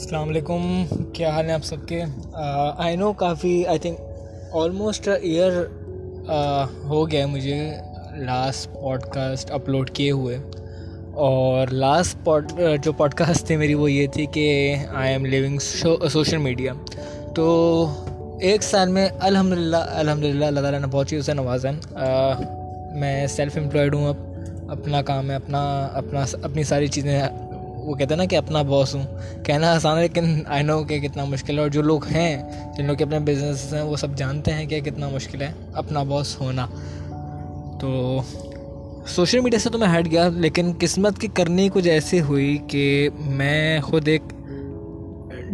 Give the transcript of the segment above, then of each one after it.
السلام علیکم، کیا حال ہیں آپ سب کے؟ آئی نو کافی آئی تھنک آلموسٹ ایئر ہو گیا مجھے لاسٹ پوڈ کاسٹ اپلوڈ کیے ہوئے، اور لاسٹ جو پوڈ کاسٹ تھی میری وہ یہ تھی کہ I am leaving social media. تو ایک سال میں الحمدللہ اللہ تعالیٰ نے بہت چیزوں سے نوازا ہے. میں سیلف امپلائڈ ہوں، اب اپنا کام ہے، اپنی ساری چیزیں، وہ کہتے ہیں نا کہ اپنا باس ہوں. کہنا آسان ہے لیکن آئی نو کہ کتنا مشکل ہے، اور جو لوگ ہیں جن لوگ کے اپنے بزنس ہیں وہ سب جانتے ہیں کہ کتنا مشکل ہے اپنا باس ہونا. تو سوشل میڈیا سے تو میں ہٹ گیا، لیکن قسمت کی کرنی کچھ ایسی ہوئی کہ میں خود ایک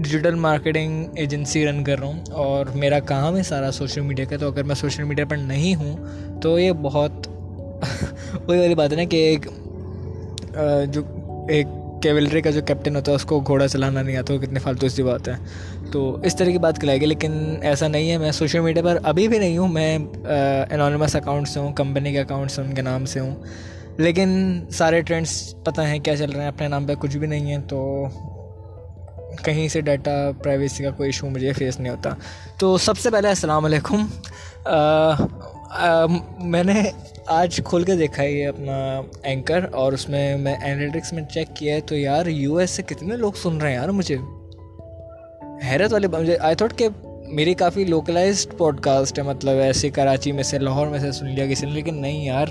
ڈیجیٹل مارکیٹنگ ایجنسی رن کر رہا ہوں، اور میرا کام ہے سارا سوشل میڈیا کا. تو اگر میں سوشل میڈیا پر نہیں ہوں تو یہ بہت وہی والی بات ہے نا کہ ایک کیولری کا جو کیپٹن ہوتا ہے اس کو گھوڑا چلانا نہیں آتا، وہ کتنے فالتو سی بات ہے. تو اس طرح کی بات کرائی گئی، لیکن ایسا نہیں ہے. میں سوشل میڈیا پر ابھی بھی نہیں ہوں، میں انونیمس اکاؤنٹ سے ہوں، کمپنی کے اکاؤنٹ سے ان کے نام سے ہوں، لیکن سارے ٹرینڈس پتہ ہیں کیا چل رہے ہیں، اپنے نام پہ کچھ بھی نہیں ہے. تو کہیں سے ڈیٹا پرائیویسی کا کوئی ایشو مجھے فیس نہیں ہوتا. تو سب سے پہلے السلام علیکم. میں نے آج کھول کے دیکھا ہے یہ اپنا اینکر، اور اس میں میں اینالیٹکس میں چیک کیا ہے، تو یار یو ایس سے کتنے لوگ سن رہے ہیں یار. مجھے حیرت والی بات، مجھے آئی تھاٹ کہ میری کافی لوکلائزڈ پوڈ کاسٹ ہے، مطلب ایسے کراچی میں سے، لاہور میں سے سن لیا کسی نے، لیکن نہیں یار،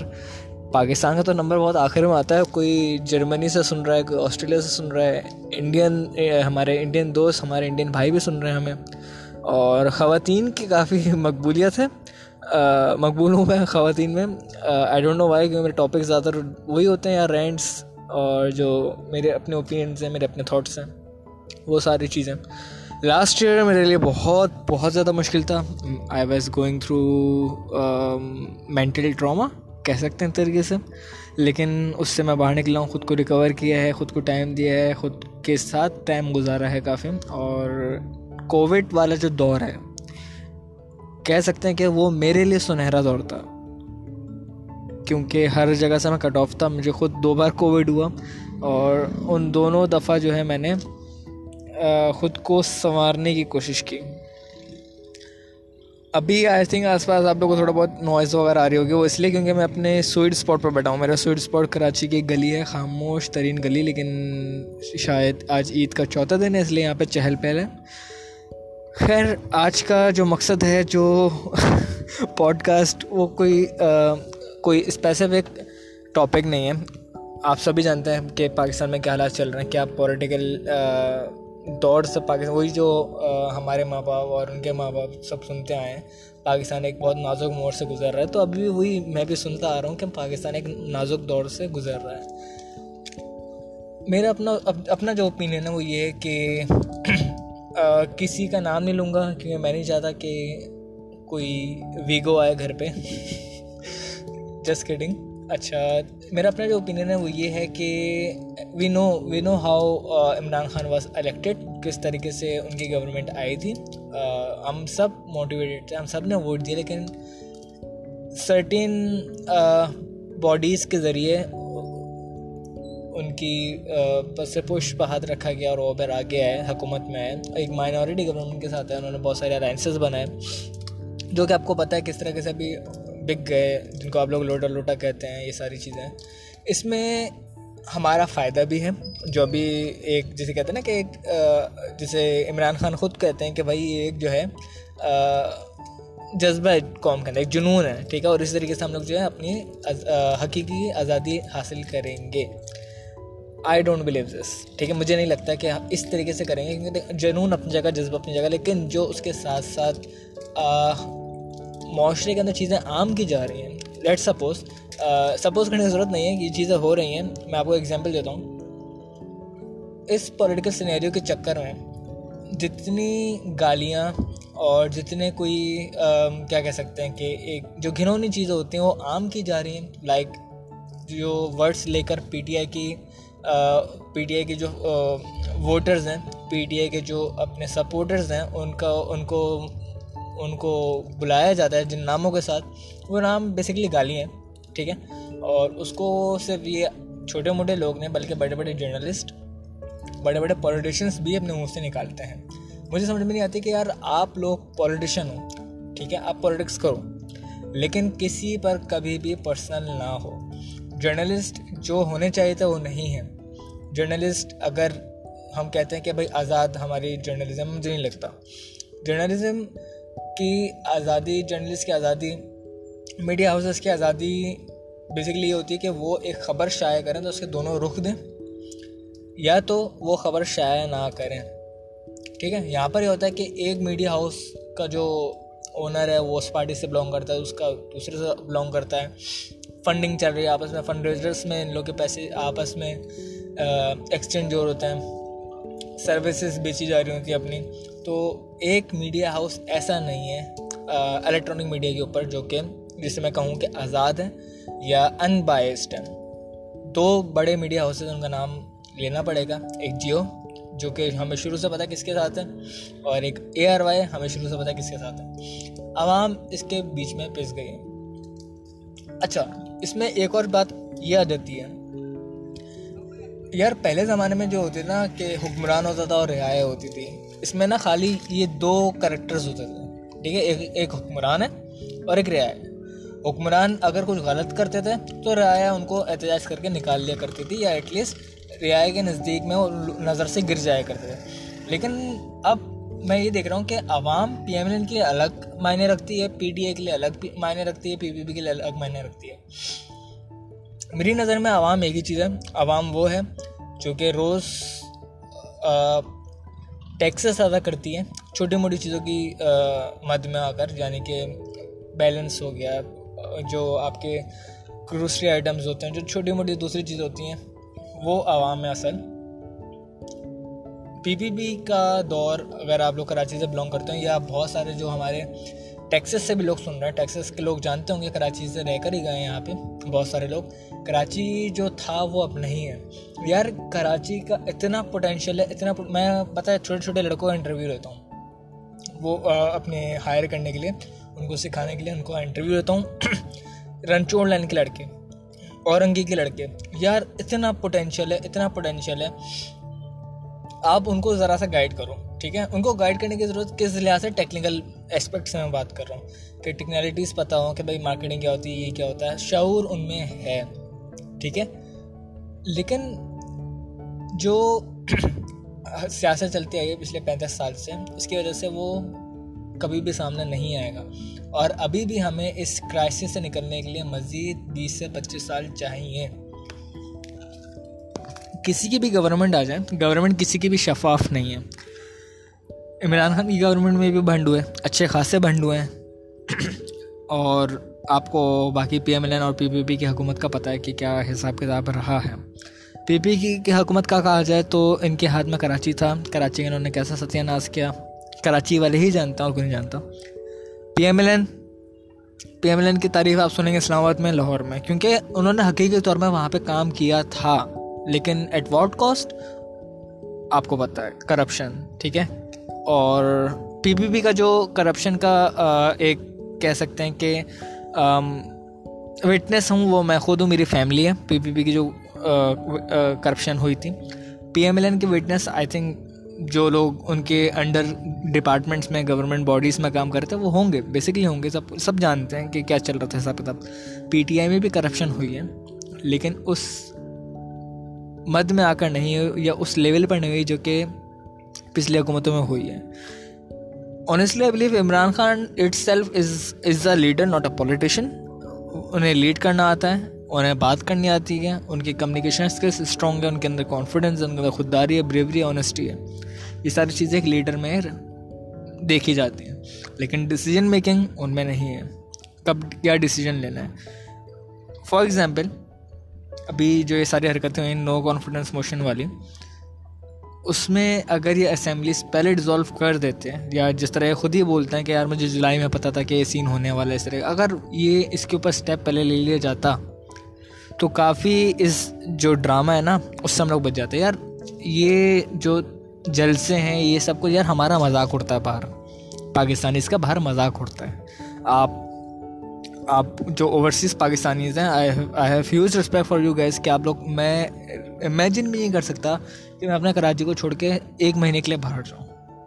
پاکستان کا تو نمبر بہت آخر میں آتا ہے. کوئی جرمنی سے سن رہا ہے، کوئی آسٹریلیا سے سن رہا ہے، ہمارے انڈین دوست، ہمارے انڈین بھائی بھی سن رہے ہیں ہمیں. اور خواتین کی کافی مقبولیت ہے، مقبول ہوں میں خواتین میں. آئی ڈونٹ نو وائی، کیونکہ میرے ٹاپک زیادہ تر وہی ہوتے ہیں یا رینٹس، اور جو میرے اپنے اوپینینس ہیں، میرے اپنے تھاٹس ہیں، وہ ساری چیزیں. لاسٹ ایئر میرے لیے بہت زیادہ مشکل تھا. I was going through mental trauma کہہ سکتے ہیں طریقے سے، لیکن اس سے میں باہر نکلا ہوں، خود کو ریکور کیا ہے، خود کو ٹائم دیا ہے، خود کے ساتھ ٹائم گزارا ہے کافی. اور کووڈ والا جو دور ہے کہہ سکتے ہیں کہ وہ میرے لیے سنہرا دور تھا، کیونکہ ہر جگہ سے میں کٹ آف تھا. مجھے خود 2 بار کووڈ ہوا، اور ان دونوں دفعہ جو ہے میں نے خود کو سنوارنے کی کوشش کی. ابھی آئی تھنک آس پاس آپ لوگوں کو تھوڑا بہت نوائز وغیرہ آ رہی ہوگی، وہ اس لیے کیونکہ میں اپنے سویٹ اسپاٹ پر بیٹھا ہوں. میرا سویٹ اسپاٹ کراچی کی ایک گلی ہے، خاموش ترین گلی، لیکن شاید آج عید کا چوتھا دن ہے اس لیے یہاں پہ چہل پہل ہے. خیر، آج کا جو مقصد ہے جو پوڈ کاسٹ، وہ کوئی اسپیسیفک ٹاپک نہیں ہے. آپ سبھی جانتے ہیں کہ پاکستان میں کیا حالات چل رہے ہیں، کیا پولیٹیکل دور سے پاکستان، وہی جو ہمارے ماں باپ اور ان کے ماں باپ سب سنتے آئے ہیں، پاکستان ایک بہت نازک موڑ سے گزر رہا ہے. تو ابھی وہی میں بھی سنتا آ رہا ہوں کہ پاکستان ایک نازک دور سے گزر رہا ہے. میرا اپنا جو اوپینین ہے وہ یہ ہے کہ کسی کا نام نہیں لوں گا، کیونکہ میں نہیں چاہتا کہ کوئی ویگو آئے گھر پہ، جسٹ کڈنگ. اچھا، میرا اپنا جو اوپینین ہے وہ یہ ہے کہ we know how Imran Khan was elected, کس طریقے سے ان کی گورنمنٹ آئی تھی. ہم سب موٹیویٹیڈ تھے، ہم سب نے ووٹ دیا، لیکن سرٹین باڈیز کے ذریعے ان کی پس پش پہ ہاتھ رکھا گیا، اور وہ پھر آگے آئے، حکومت میں آئے، ایک مائنورٹی گورنمنٹ کے ساتھ آئے. انہوں نے بہت سارے الائنسز بنائے جو کہ آپ کو پتہ ہے کس طرح سے ابھی بک گئے، جن کو آپ لوگ لوٹا کہتے ہیں. یہ ساری چیزیں، اس میں ہمارا فائدہ بھی ہے، جو ابھی ایک جسے کہتے ہیں نا کہ ایک جسے عمران خان خود کہتے ہیں کہ بھائی ایک جو ہے جذبہ قوم کا، ایک جنون ہے، ٹھیک ہے، اور اس طریقے سے ہم لوگ جو ہے اپنی حقیقی آزادی حاصل کریں گے. آئی ڈونٹ بلیو دس، ٹھیک ہے، مجھے نہیں لگتا کہ اس طریقے سے کریں گے، کیونکہ جنون اپنی جگہ، جذبہ اپنی جگہ، لیکن جو اس کے ساتھ ساتھ معاشرے کے اندر چیزیں عام کی جا رہی ہیں. لیٹ سپوز کرنے کی ضرورت نہیں ہے کہ یہ چیزیں ہو رہی ہیں. میں آپ کو ایگزامپل دیتا ہوں. اس پولیٹیکل سینیریو کے چکر میں جتنی گالیاں اور جتنے کوئی کیا کہہ سکتے ہیں کہ ایک جو گھنونی چیزیں ہوتی ہیں وہ عام کی جا رہی ہیں، لائک جو ورڈس لے کر پی ٹی آئی کے جو ووٹرز ہیں، پی ٹی آئی کے جو اپنے سپورٹرز ہیں، ان کو بلایا جاتا ہے جن ناموں کے ساتھ، وہ نام بیسیکلی گالی ہیں، ٹھیک ہے. اور اس کو صرف یہ چھوٹے موٹے لوگ نہیں بلکہ بڑے بڑے جرنلسٹ، بڑے بڑے پولیٹیشینس بھی اپنے منہ سے نکالتے ہیں. مجھے سمجھ میں نہیں آتی کہ یار آپ لوگ پولیٹیشین ہو, ٹھیک ہے, آپ پولیٹکس کرو, لیکن کسی پر کبھی بھی پرسنل نہ ہو. جرنلسٹ جو ہونے چاہیے تھے وہ نہیں ہیں. جرنلسٹ اگر ہم کہتے ہیں کہ بھائی آزاد ہماری جرنلزم, مجھے نہیں لگتا جرنلزم کی آزادی, جرنلسٹ کی آزادی, میڈیا ہاؤسز کی آزادی بیسکلی یہ ہوتی ہے کہ وہ ایک خبر شائع کریں تو اس کے دونوں رخ دیں, یا تو وہ خبر شائع نہ کریں, ٹھیک ہے. یہاں پر یہ ہوتا ہے کہ ایک میڈیا ہاؤس کا جو اونر ہے وہ اس پارٹی سے بلانگ کرتا ہے, اس کا دوسرے سے بلانگ کرتا ہے, فنڈنگ چل رہی ہے آپس میں, فنڈ ریزرس میں ان لوگ کے پیسے آپس میں ایکسچینج ہو رہے ہوتے ہیں, سروسز بیچی جا رہی ہوتی ہیں اپنی. تو ایک میڈیا ہاؤس ایسا نہیں ہے الیکٹرانک میڈیا کے اوپر جو کہ جسے میں کہوں کہ آزاد ہے یا ان بائسڈ ہے. دو بڑے میڈیا ہاؤسز, ان کا نام لینا پڑے گا, ایک جیو جو کہ ہمیں شروع سے پتہ کس کے ساتھ ہے, اور ایک اے آر وائی ہمیں شروع سے پتہ کس کے ساتھ ہے. عوام اس کے بیچ میں پس گئی ہے. اچھا, اس میں ایک اور بات یہ آ جاتی ہے یار, پہلے زمانے میں جو ہوتے نا کہ حکمران ہوتا تھا اور رعایا ہوتی تھی, اس میں نا خالی یہ دو کریکٹرز ہوتے تھے, ٹھیک ہے, ایک حکمران ہے اور ایک رعایا ہے. حکمران اگر کچھ غلط کرتے تھے تو رعایا ان کو احتجاج کر کے نکال لیا کرتی تھی, یا ایٹ لیسٹ رعایا کے نزدیک میں وہ نظر سے گر جایا کرتے تھے. لیکن اب میں یہ دیکھ رہا ہوں کہ عوام پی ایم ایل این کے لیے الگ معنی رکھتی ہے, پی ڈی اے کے لیے الگ معنی رکھتی ہے, پی پی پی کے لیے الگ معنی رکھتی ہے. میری نظر میں عوام ایک ہی چیز ہے. عوام وہ ہے جو کہ روز ٹیکسز ادا کرتی ہے چھوٹی موٹی چیزوں کی مد میں آ کر, یعنی کہ بیلنس ہو گیا, جو آپ کے گروسری آئٹمز ہوتے ہیں, جو چھوٹی موٹی دوسری چیزیں ہوتی ہیں, وہ عوام ہے اصل. پی پی پی کا دور, اگر آپ لوگ کراچی سے بلانگ کرتے ہیں, یا بہت سارے جو ہمارے ٹیکسس سے بھی لوگ سن رہے ہیں, ٹیکسس کے لوگ جانتے ہوں گے, کراچی سے رہ کر ہی گئے ہیں یہاں پہ بہت سارے لوگ. کراچی جو تھا وہ اب نہیں ہے. یار کراچی کا اتنا پوٹینشیل ہے, اتنا میں پتہ ہے چھوٹے چھوٹے لڑکوں کو انٹرویو لیتا ہوں, وہ اپنے ہائر کرنے کے لیے, ان کو سکھانے کے لیے ان کو انٹرویو لیتا ہوں. رنچوڑ لائن کے لڑکے, اورنگی کے لڑکے, یار اتنا پوٹینشیل ہے, اتنا پوٹینشیل ہے. آپ ان کو ذرا سا گائیڈ کرو, ٹھیک ہے. ان کو گائیڈ کرنے کی ضرورت کس لحاظ سے, ٹیکنیکل ایسپیکٹ سے میں بات کر رہا ہوں, کہ ٹیکنالٹیز پتہ ہوں کہ بھائی مارکیٹنگ کیا ہوتی ہے, یہ کیا ہوتا ہے, شعور ان میں ہے, ٹھیک ہے. لیکن جو سیاست چلتی آئی ہے پچھلے 35 سال سے, اس کی وجہ سے وہ کبھی بھی سامنے نہیں آئے گا. اور ابھی بھی ہمیں اس کرائسس سے نکلنے کے لیے مزید 20 سے 25 سال چاہیے. کسی کی بھی گورنمنٹ آ جائے, گورنمنٹ کسی کی بھی شفاف نہیں ہے. عمران خان کی گورنمنٹ میں بھی بھنڈ ہوئے, اچھے خاصے بھنڈ ہوئے ہیں, اور آپ کو باقی پی ایم ایل این اور پی پی پی کی حکومت کا پتہ ہے کہ کیا حساب کتاب رہا ہے. پی پی کی حکومت کا کہا جائے تو ان کے ہاتھ میں کراچی تھا, کراچی کے انہوں نے کیسا ستیہ ناش کیا, کراچی والے ہی جانتا ہوں اور کوئی نہیں جانتا. پی ایم ایل این کی تعریف آپ سنیں گے اسلام آباد میں, لاہور میں, کیونکہ انہوں نے حقیقی طور میں وہاں پہ کام کیا تھا, لیکن ایٹ واٹ کاسٹ آپ کو پتہ ہے, کرپشن, ٹھیک ہے. اور پی پی پی کا جو کرپشن کا ایک کہہ سکتے ہیں کہ وٹنس ہوں وہ میں خود ہوں, میری فیملی ہے. پی پی پی کی جو کرپشن ہوئی تھی, پی ایم ایل این کی وٹنس آئی تھنک جو لوگ ان کے انڈر ڈپارٹمنٹس میں, گورنمنٹ باڈیز میں کام کرتے ہیں وہ ہوں گے, بیسکلی ہوں گے, سب جانتے ہیں کہ کیا چل رہا تھا حساب کتاب. پی ٹی آئی میں بھی کرپشن ہوئی ہے, لیکن اس مد میں آ کر نہیں ہوئی, یا اس لیول پر نہیں ہوئی جو کہ پچھلی حکومتوں میں ہوئی ہے. Honestly I believe Imran Khan itself is a leader, not a politician. انہیں لیڈ کرنا آتا ہے, انہیں بات کرنی آتی ہے, ان کی کمیونیکیشن اسکلس اسٹرانگ ہے, ان کے اندر کانفیڈنس ہے, ان کے اندر خودداری ہے, بریوری ہے, آنیسٹی ہے. یہ ساری چیزیں ایک لیڈر میں دیکھی جاتی ہیں, لیکن ڈیسیجن میکنگ ان میں نہیں ہے, کب کیا ڈیسیجن لینا ہے. فار ایگزامپل ابھی جو یہ ساری حرکتیں ہوئیں نو کانفیڈنس موشن والی, اس میں اگر یہ اسمبلیز پہلے ڈیزالو کر دیتے ہیں, یا جس طرح خود ہی بولتے ہیں کہ یار مجھے جولائی میں پتہ تھا کہ یہ سین ہونے والا ہے, اس طرح اگر یہ اس کے اوپر اسٹیپ پہلے لے لیا جاتا تو کافی اس جو ڈرامہ ہے نا اس سے ہم لوگ بچ جاتے ہیں. یار یہ جو جلسے ہیں یہ سب کچھ یار ہمارا مذاق اڑتا ہے باہر, پاکستانی اس کا باہر مذاق اڑتا ہے. آپ آپ جو اوورسیز پاکستانیز ہیں، I have huge respect for you guys کہ آپ لوگ، میں امیجن بھی نہیں کر سکتا کہ میں اپنا کراچی کو چھوڑ کے ایک مہینے کے لیے باہر جاؤں.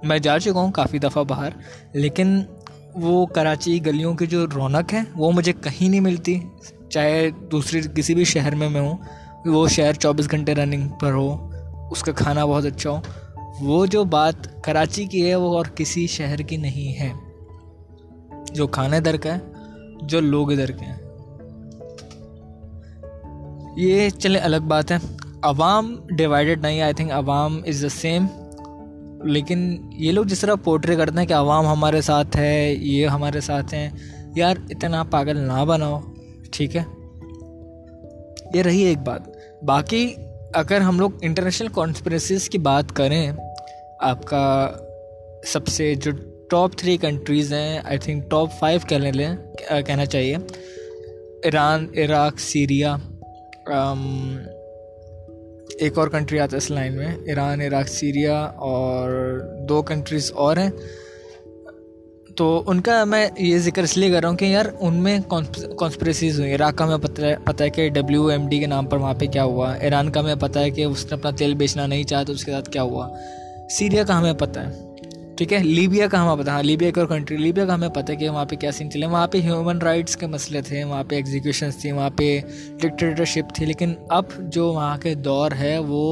میں جا چکا ہوں کافی دفعہ باہر، لیکن وہ کراچی گلیوں کی جو رونق ہے وہ مجھے کہیں نہیں ملتی، چاہے دوسری کسی بھی شہر میں میں ہوں. وہ شہر 24 گھنٹے رننگ پر ہو، اس کا کھانا بہت اچھا ہو، وہ جو بات کراچی کی ہے وہ اور کسی شہر کی نہیں ہے. جو کھانا ادھر کا ہے، جو لوگ ادھر کے ہیں، یہ چلیں الگ بات ہے. عوام ڈیوائیڈڈ نہیں ہے، آئی تھنک عوام از دا سیم، لیکن یہ لوگ جس طرح پورٹری کرتے ہیں کہ عوام ہمارے ساتھ ہے، یہ ہمارے ساتھ ہیں، یار اتنا پاگل نہ بناؤ، ٹھیک ہے. یہ رہی ایک بات. باقی اگر ہم لوگ انٹرنیشنل کانسپریسیز کی بات کریں، آپ کا سب سے جو ٹاپ 3 کنٹریز ہیں، آئی تھنک ٹاپ 5 کہنا چاہیے، ایران، عراق، سیریا، ایک اور کنٹری آتا ہے اس لائن میں، ایران، عراق، سیریا، اور 2 کنٹریز اور ہیں. تو ان کا میں یہ ذکر اس لیے کر رہا ہوں کہ یار ان میں کانسپریسیز ہوئی. عراق کا ہمیں پتہ ہے کہ WMD کے نام پر وہاں پہ کیا ہوا. ایران کا ہمیں پتہ ہے کہ اس نے اپنا تیل بیچنا نہیں چاہا تو اس کے ساتھ کیا ہوا. سیریا کا ہمیں پتہ ہے، ٹھیک ہے. لیبیا کا ہمیں پتہ ہے، لیبیا ایک اور کنٹری، لیبیا کا ہمیں پتہ ہے کہ وہاں پہ کیا سین چلے، وہاں پہ ہیومن رائٹس کے مسئلے تھے، وہاں پہ ایگزیکیوشنس تھیں، وہاں پہ ڈکٹیٹرشپ تھی. لیکن اب جو وہاں کے دور ہے وہ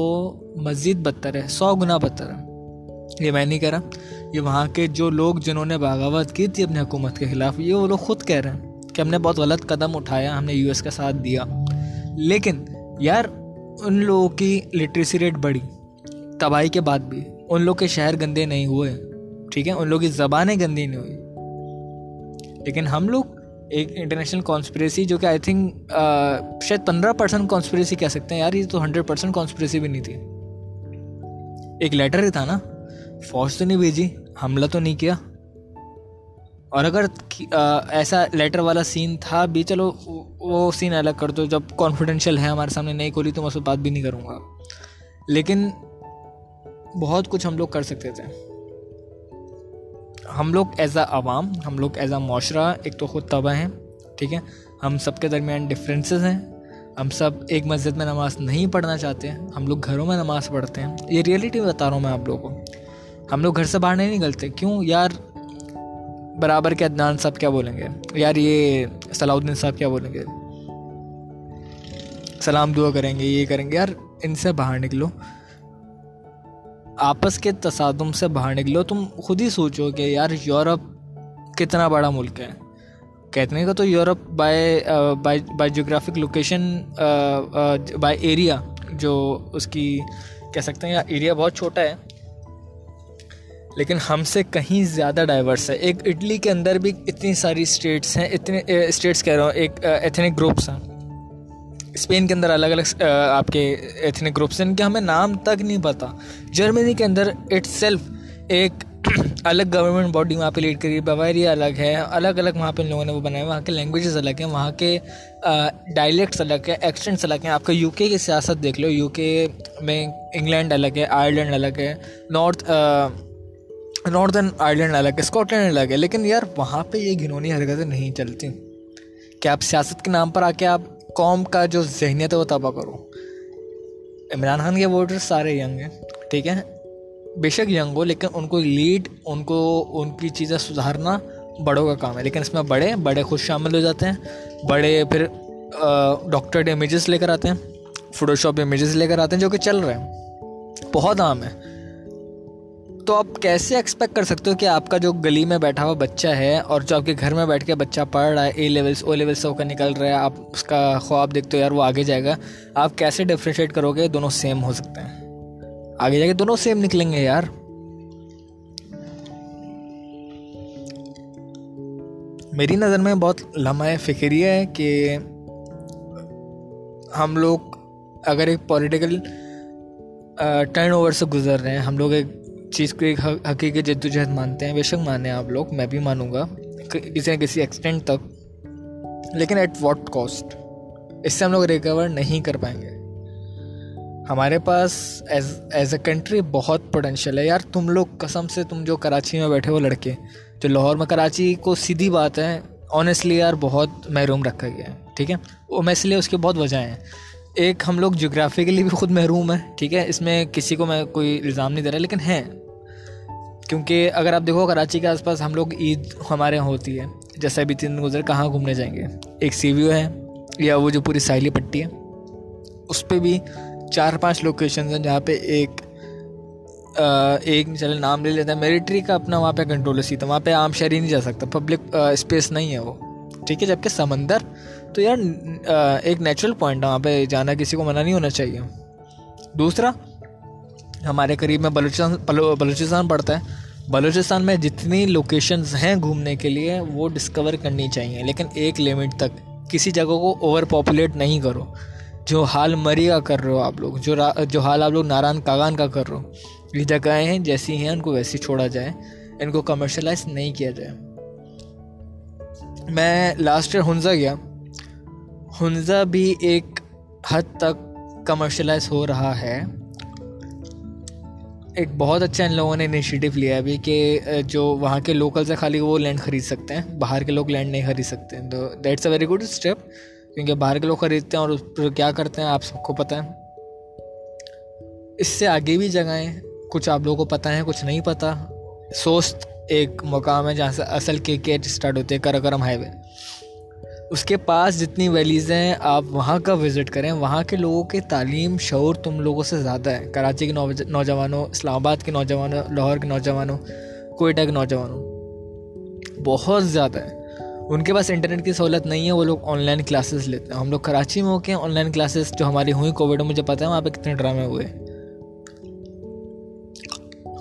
مزید بدتر ہے، 100 گنا بدتر ہے. یہ میں نہیں کہہ رہا، یہ وہاں کے جو لوگ جنہوں نے بغاوت کی تھی اپنی حکومت کے خلاف، یہ وہ لوگ خود کہہ رہے ہیں کہ ہم نے بہت غلط قدم اٹھایا، ہم نے US کا ساتھ دیا. لیکن یار ان لوگوں کی لٹریسی ریٹ بڑھی تباہی کے بعد بھی، ان لوگ کے شہر گندے نہیں ہوئے، ٹھیک ہے، ان لوگوں کی زبانیں گندی نہیں ہوئی. لیکن ہم لوگ ایک انٹرنیشنل کانسپریسی جو کہ آئی تھنک شاید 15% کانسپریسی کہہ سکتے ہیں، یار یہ تو 100% کانسپریسی بھی نہیں تھی، ایک لیٹر ہی تھا نا، فوج تو نہیں بھیجی، حملہ تو نہیں کیا. اور اگر ایسا لیٹر والا سین تھا بھی، چلو وہ سین الگ کر دو، جب کانفیڈینشیل ہے ہمارے سامنے نہیں کھولی تو میں اس پہ بات بھی نہیں کروں گا. لیکن بہت کچھ ہم لوگ کر سکتے تھے، ہم لوگ ایز اے عوام، ہم لوگ ایز اے معاشرہ ایک تو خود تباہ ہیں، ٹھیک ہے. ہم سب کے درمیان ڈفرینسز ہیں، ہم سب ایک مسجد میں نماز نہیں پڑھنا چاہتے، ہم لوگ گھروں میں نماز پڑھتے ہیں. یہ ریئلٹی بتا رہا ہوں میں آپ لوگوں کو، ہم لوگ گھر سے باہر نہیں نکلتے. کیوں یار؟ برابر کے عدنان صاحب کیا بولیں گے، یار یہ صلاح الدین صاحب کیا بولیں گے، سلام دعا کریں گے، یہ کریں گے. یار ان سے باہر نکلو، آپس کے تصادم سے باہر نکلو. تم خود ہی سوچو کہ یار یورپ کتنا بڑا ملک ہے، کہنے کا تو Europe by geographic location, by area, جو اس کی کہہ سکتے ہیں ایریا بہت چھوٹا ہے، لیکن ہم سے کہیں زیادہ ڈائیورس ہے. ایک اٹلی کے اندر بھی اتنی ساری اسٹیٹس ہیں، اتنے اسٹیٹس کہہ رہا ہوں، ایک ایتھنک گروپس ہیں. اسپین کے اندر الگ الگ آپ کے ایتھنک گروپس ہیں، ان کے ہمیں نام تک نہیں پتہ. جرمنی کے اندر اٹ سیلف ایک الگ گورنمنٹ باڈی وہاں پہ لیڈ کری، بوائریا الگ ہے، الگ الگ وہاں پہ ان لوگوں نے وہ بنائے، وہاں کے لینگویجز الگ ہیں، وہاں کے ڈائلیکٹس الگ ہیں، ایکسنٹس الگ ہیں. آپ کا UK کی سیاست دیکھ لو، UK میں انگلینڈ الگ ہے، آئرلینڈ الگ ہے، ناردرن آئرلینڈ الگ ہے، اسکاٹ لینڈ الگ ہے. لیکن یار وہاں پہ یہ گھنونی حرکتیں نہیں چلتی کہ آپ سیاست کے نام پر آ کے آپ قوم کا جو ذہنیت ہے وہ تباہ کرو. عمران خان کے ووٹر سارے ینگ ہیں، ٹھیک ہے، بے شک ینگ ہو، لیکن ان کو لیڈ، ان کی چیزیں سدھارنا بڑوں کا کام ہے. لیکن اس میں بڑے خود شامل ہو جاتے ہیں، بڑے پھر ڈاکٹرڈ امیجز لے کر آتے ہیں، فوٹو شاپ امیجز لے کر آتے ہیں، جو کہ چل رہے ہیں، بہت عام ہے. تو آپ کیسے ایکسپیکٹ کر سکتے ہو کہ آپ کا جو گلی میں بیٹھا ہوا بچہ ہے اور جو آپ کے گھر میں بیٹھ کے بچہ پڑھ رہا ہے، A لیولس O لیولس ہو کر نکل رہا ہے، آپ اس کا خواب دیکھتے ہو یار وہ آگے جائے گا، آپ کیسے ڈفرینشیٹ کرو گے؟ دونوں سیم ہو سکتے ہیں، آگے جا کے دونوں سیم نکلیں گے. یار میری نظر میں بہت لمحہ فکر یہ ہے کہ ہم لوگ اگر ایک پولیٹیکل ٹرن اوور سے گزر رہے ہیں، ہم لوگ ایک چیز کو ایک حقیقی جد و جہد مانتے ہیں. بے شک مانیں آپ لوگ، میں بھی مانوں گا کسی نہ کسی ایکسٹینٹ تک، لیکن ایٹ واٹ کاسٹ؟ اس سے ہم لوگ ریکور نہیں کر پائیں گے. ہمارے پاس ایز اے کنٹری بہت پوٹینشیل ہے. یار تم لوگ قسم سے، تم جو کراچی میں بیٹھے ہو لڑکے، جو لاہور میں، کراچی کو سیدھی بات ہے آنیسٹلی یار بہت محروم رکھا گیا ہے، ٹھیک ہے، وہ میں اس لیے اس کے بہت وجہیں ہیں. ایک، ہم لوگ جغرافیکلی بھی خود محروم ہیں، ٹھیک ہے، اس میں کسی کو میں کوئی الزام نہیں دے رہا، لیکن ہیں، کیونکہ اگر آپ دیکھو کراچی کے آس پاس ہم لوگ عید ہمارے یہاں ہوتی ہے، جیسے ابھی 3 دن گزر کہاں گھومنے جائیں گے، ایک سی ویو ہے یا وہ جو پوری ساحلی پٹی ہے، اس پہ بھی 4-5 لوکیشنز ہیں جہاں پہ ایک چلے نام لے لیتا ہے، میریٹری کا اپنا وہاں پہ کنٹرول سیتا، وہاں پہ عام شہری نہیں جا سکتا، پبلک اسپیس نہیں ہے وہ، ٹھیک ہے، جبکہ سمندر تو یار ایک نیچرل پوائنٹ ہے، وہاں پہ جانا کسی کو منع نہیں ہونا چاہیے. دوسرا، ہمارے قریب میں بلوچستان پڑتا ہے، بلوچستان میں جتنی لوکیشنز ہیں گھومنے کے لیے وہ ڈسکور کرنی چاہیے، لیکن ایک لمٹ تک، کسی جگہ کو اوور پاپولیٹ نہیں کرو. جو حال مری کا کر رہے ہو آپ لوگ، جو حال آپ لوگ ناران کاغان کا کر رہے ہو، یہ جگہیں ہیں جیسی ہیں ان کو ویسی چھوڑا جائے، ان کو کمرشلائز نہیں کیا جائے. میں لاسٹ ایئر ہنزا گیا، ہنزا بھی ایک حد تک کمرشلائز ہو رہا ہے. ایک بہت اچھا ان لوگوں نے انیشیٹو لیا ہے ابھی کہ جو وہاں کے لوکلز ہیں خالی وہ لینڈ خرید سکتے ہیں، باہر کے لوگ لینڈ نہیں خرید سکتے ہیں، تو that's a very good step, کیونکہ باہر کے لوگ خریدتے ہیں اور اس پر کیا کرتے ہیں آپ سب کو پتہ ہے. اس سے آگے بھی جگہیں کچھ آپ لوگوں کو پتہ ہیں، کچھ نہیں پتہ. سوست ایک مقام ہے جہاں سے اصل KK اسٹارٹ ہوتے ہیں، کراکورم ہائی وے، اس کے پاس جتنی ویلیز ہیں آپ وہاں کا وزٹ کریں، وہاں کے لوگوں کے تعلیم شعور تم لوگوں سے زیادہ ہے. کراچی کے نوجوانوں، اسلام آباد کے نوجوانوں، لاہور کے نوجوانوں، کوئٹہ کے نوجوانوں بہت زیادہ ہے. ان کے پاس انٹرنیٹ کی سہولت نہیں ہے، وہ لوگ آن لائن کلاسز لیتے ہیں. ہم لوگ کراچی میں ہو کے آن لائن کلاسز جو ہماری ہوئیں کووڈ میں، مجھے پتہ ہے وہاں پہ کتنے ڈرامے ہوئے.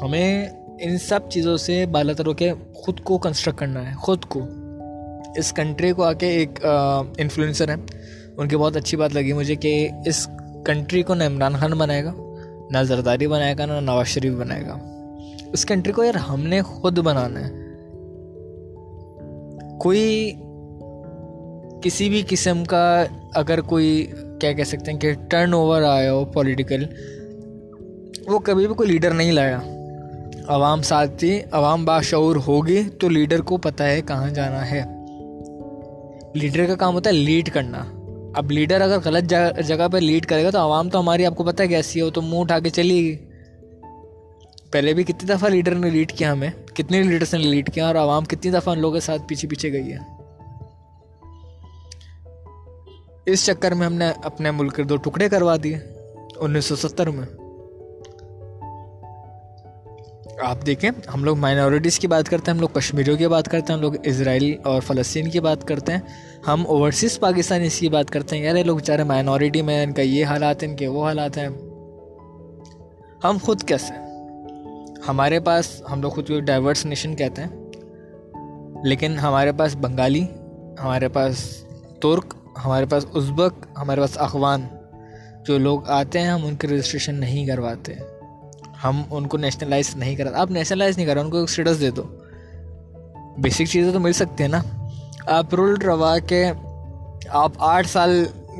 ہمیں ان سب چیزوں سے بالا تر ہو کے خود کو کنسٹرکٹ کرنا ہے. خود کو اس کنٹری کو آ کے، ایک انفلوئنسر ہیں، ان کی بہت اچھی بات لگی مجھے کہ اس کنٹری کو نہ عمران خان بنائے گا، نہ زرداری بنائے گا، نہ نواز شریف بنائے گا. اس کنٹری کو یار ہم نے خود بنانا ہے. کوئی کسی بھی قسم کا اگر کوئی کیا کہہ سکتے ہیں کہ ٹرن اوور آیا ہو پولیٹیکل، وہ کبھی بھی کوئی لیڈر نہیں لایا. عوام ساتھ تھی، عوام باشعور ہوگی تو لیڈر کو پتہ ہے کہاں جانا ہے. لیڈر کا کام ہوتا ہے لیڈ کرنا. اب لیڈر اگر غلط جگہ پہ لیڈ کرے گا تو عوام تو ہماری آپ کو پتہ ہے کیسی ہے، وہ تو منہ اٹھا کے چلی گئی. پہلے بھی کتنی دفعہ لیڈر نے لیڈ کیا، ہمیں کتنے لیڈرس نے لیڈ کیا، اور عوام کتنی دفعہ ان لوگوں کے ساتھ پیچھے پیچھے گئی ہے. اس چکر میں ہم نے اپنے ملک کے 2 ٹکڑے کروا دیے 1970 میں. آپ دیکھیں، ہم لوگ مائنورٹیز کی بات کرتے ہیں، ہم لوگ کشمیریوں کی بات کرتے ہیں، ہم لوگ اسرائیل اور فلسطین کی بات کرتے ہیں، ہم اوورسیز پاکستانیز کی بات کرتے ہیں. یار یہ لوگ بیچارے مائنورٹی میں، ان کا یہ حالات ہیں، ان کے وہ حالات ہیں. ہم خود کیسے ہیں؟ ہمارے پاس، ہم لوگ خود کو ڈائیورس نیشن کہتے ہیں، لیکن ہمارے پاس بنگالی، ہمارے پاس ترک، ہمارے پاس ازبک، ہمارے پاس اخوان جو لوگ آتے ہیں، ہم ان کی رجسٹریشن نہیں کرواتے، ہم ان کو نیشنلائز نہیں کراتے. آپ نیشنلائز نہیں کرا، ان کو ایک اسٹیٹس دے دو، بیسک چیزیں تو مل سکتی ہیں نا. آپ رول روا کے آپ 8 سال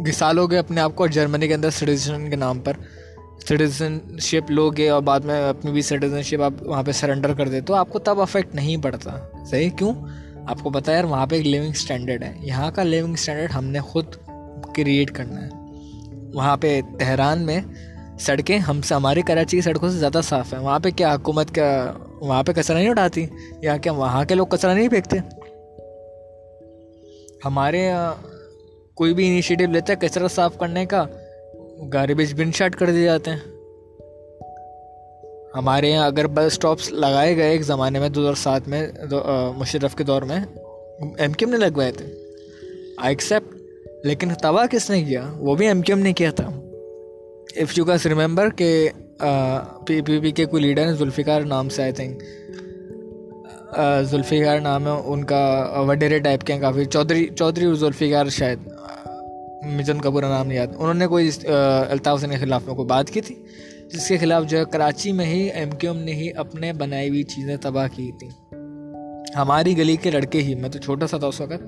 گھسا لو گے اپنے آپ کو جرمنی کے اندر سٹیزن کے نام پر، سٹیزن شپ لو گے اور بعد میں اپنی بھی سٹیزن شپ آپ وہاں پہ سرنڈر کر دیتے، تو آپ کو تب افیکٹ نہیں پڑتا. صحیح کیوں؟ آپ کو پتہ ہے یار وہاں پہ ایک لیونگ اسٹینڈرڈ ہے، یہاں کا لیونگ اسٹینڈرڈ ہم نے خود کریٹ کرنا ہے. وہاں پہ تہران میں سڑکیں ہم سے، ہماری کراچی کی سڑکوں سے زیادہ صاف ہیں. وہاں پہ کیا حکومت کا وہاں پہ کچرا نہیں اٹھاتی؟ یہاں کیا وہاں کے لوگ کچرا نہیں پھینکتے؟ ہمارے کوئی بھی انیشیٹو لیتا ہے کچرا صاف کرنے کا، گاربیج بن شارٹ کر دیے جاتے ہیں. ہمارے یہاں اگر بس اسٹاپس لگائے گئے ایک زمانے میں 2007 میں، مشرف کے دور میں MQM نے لگوائے تھے، آئی ایکسیپٹ، لیکن تباہ کس نے کیا؟ وہ بھی MQM نے کیا تھا. If you guys remember کہ PPP کے کوئی لیڈر ہیں، ذوالفقار نام سے، آئی تھنک ذوالفقار نام ہے ان کا، وڈیرے ٹائپ کے ہیں کافی، چودھری ذوالفقار شاید، مجھے ان کا پورا نام نہیں یاد. انہوں نے کوئی الطاف حسین کے خلاف میں کوئی بات کی تھی، جس کے خلاف جو ہے کراچی میں ہی MQM نے ہی اپنے بنائی ہوئی چیزیں تباہ کی تھیں. ہماری گلی کے لڑکے ہی، میں تو چھوٹا سا تھا اس وقت،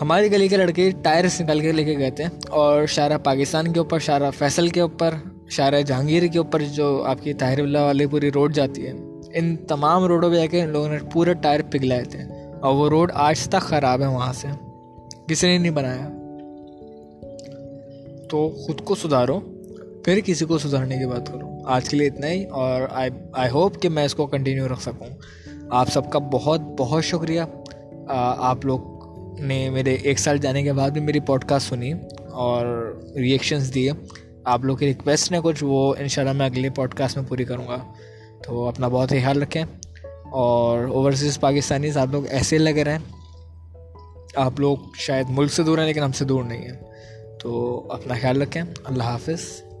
ہماری گلی کے لڑکے ٹائرس نکال کے لے کے گئے تھے اور شارع پاکستان کے اوپر، شارع فیصل کے اوپر، شارع جہانگیر کے اوپر، جو آپ کی طاہر اللہ والی پوری روڈ جاتی ہے، ان تمام روڈوں پہ جا کے ان لوگوں نے پورے ٹائر پگھلائے تھے. اور وہ روڈ آج تک خراب ہے، وہاں سے کسی نے نہیں بنایا۔ تو خود کو سدھارو، پھر کسی کو سدھارنے کی بات کرو۔ آج کے لیے اتنا ہی، اور آئی ہوپ کہ میں اس کو کنٹینیو رکھ سکوں۔ آپ سب کا بہت بہت شکریہ، آپ لوگ نے میرے 1 سال جانے کے بعد بھی میری پوڈ کاسٹ سنی اور ری ایکشنز دیے۔ آپ لوگ کی ریکویسٹ نے کچھ، وہ انشاءاللہ میں اگلے پوڈ کاسٹ میں پوری کروں گا۔ تو اپنا بہت ہی خیال رکھیں، اور اوورسیز پاکستانیز آپ لوگ ایسے لگے رہیں، آپ لوگ شاید ملک سے دور ہیں لیکن ہم سے دور نہیں ہیں۔ تو اپنا خیال رکھیں، اللہ حافظ۔